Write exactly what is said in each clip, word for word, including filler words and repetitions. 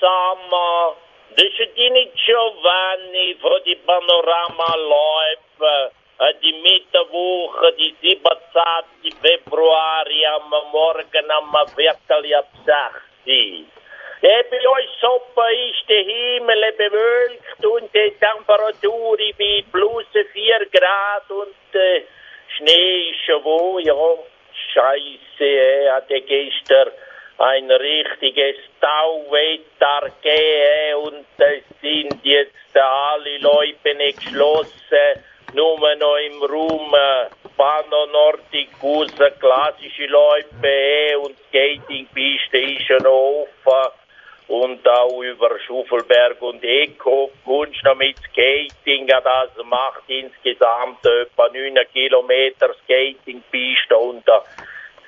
Sommer zwischen Dini Giovanni, wo die Panorama läuft, die Mittwoche, die siebenundzwanzigsten Februar, am Morgen am Viertel ab sechs. Bei uns Suppe ist der Himmel bewölkt und die Temperatur bei plus vier Grad und äh, Schnee ist schon wo, ja. Scheiße, äh, hatte gestern ein richtiges Tauwetter gegeben und es äh, sind jetzt alle Leute nicht geschlossen, nur noch im Raum äh, Panonordikus, klassische Leute äh, und Skatingpiste ist schon offen. Und auch über Schuffelberg und Eckhof Kunst noch mit Skating, das macht insgesamt etwa neun Kilometer Skatingpiste und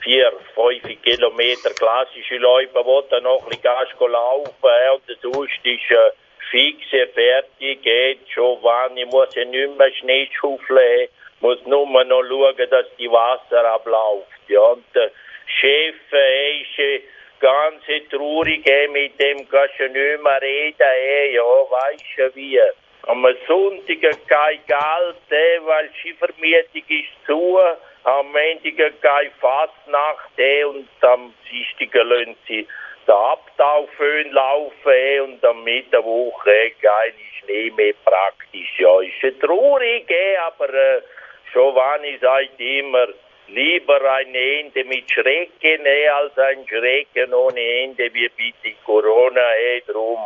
vier, fünf Kilometer klassische Läufe, die dann noch ein bisschen laufen. Und sonst ist äh, fix, fertig, geht schon wann. Ich muss ja nicht mehr Schnee schaufeln, muss nur noch schauen, dass die Wasser abläuft. Ja, und der äh, Chef äh, ist... Äh, ganze traurig, eh, mit dem kannst du nicht mehr reden, eh, ja, weisst du wie. Am Sonntag kein Geld, eh, weil Skivermietung ist zu, am Montag keine Fasnacht, eh, und am Dienstag lassen sie den Abtauföhn laufen, eh, und am Mittwoch, eh, kein Schnee mehr praktisch, ja, ist traurig, eh, aber äh, Giovanni sagt immer, lieber ein Ende mit Schrecken eh, als ein Schrecken ohne Ende, wie bitte Corona. Eh, drum,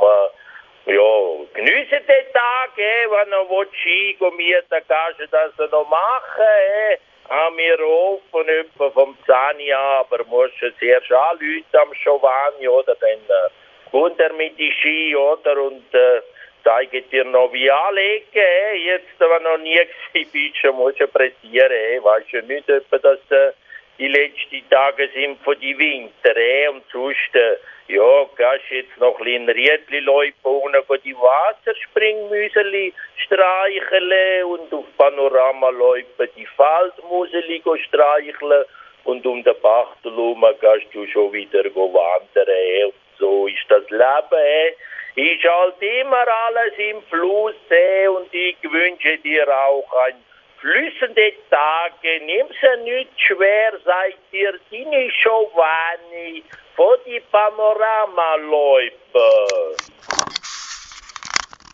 äh, ja, genieße den Tag, eh, wenn du Ski mieten kannst du das noch machen. Eh. Haben wir offen, etwa vom Zania, aber musst du zuerst anrufen am Giovanni, oder dann äh, kommt er mit den Ski, oder, und äh, zeige dir noch wie anlegen, eh. Jetzt, wenn du noch nie gewesen bist, musst du pressieren, eh. Weißt du nicht, etwa, dass äh, die letzten Tage sind von die Winter, eh. Und sonst, äh, ja, kannst jetzt noch ein bisschen Riedli laufen, ohne die Wasserspringmüseli streicheln und auf Panorama laufen, die Feldmuseli streicheln und um den Bach herum kannst du schon wieder wandern, eh. Und so ist das Leben, eh. Ist halt immer alles im Fluss, eh, und ich wünsche dir auch einen flüssenden Tag. Nimm's ja nicht schwer, seid dir Dini Giovanni von die Panoramaläufe.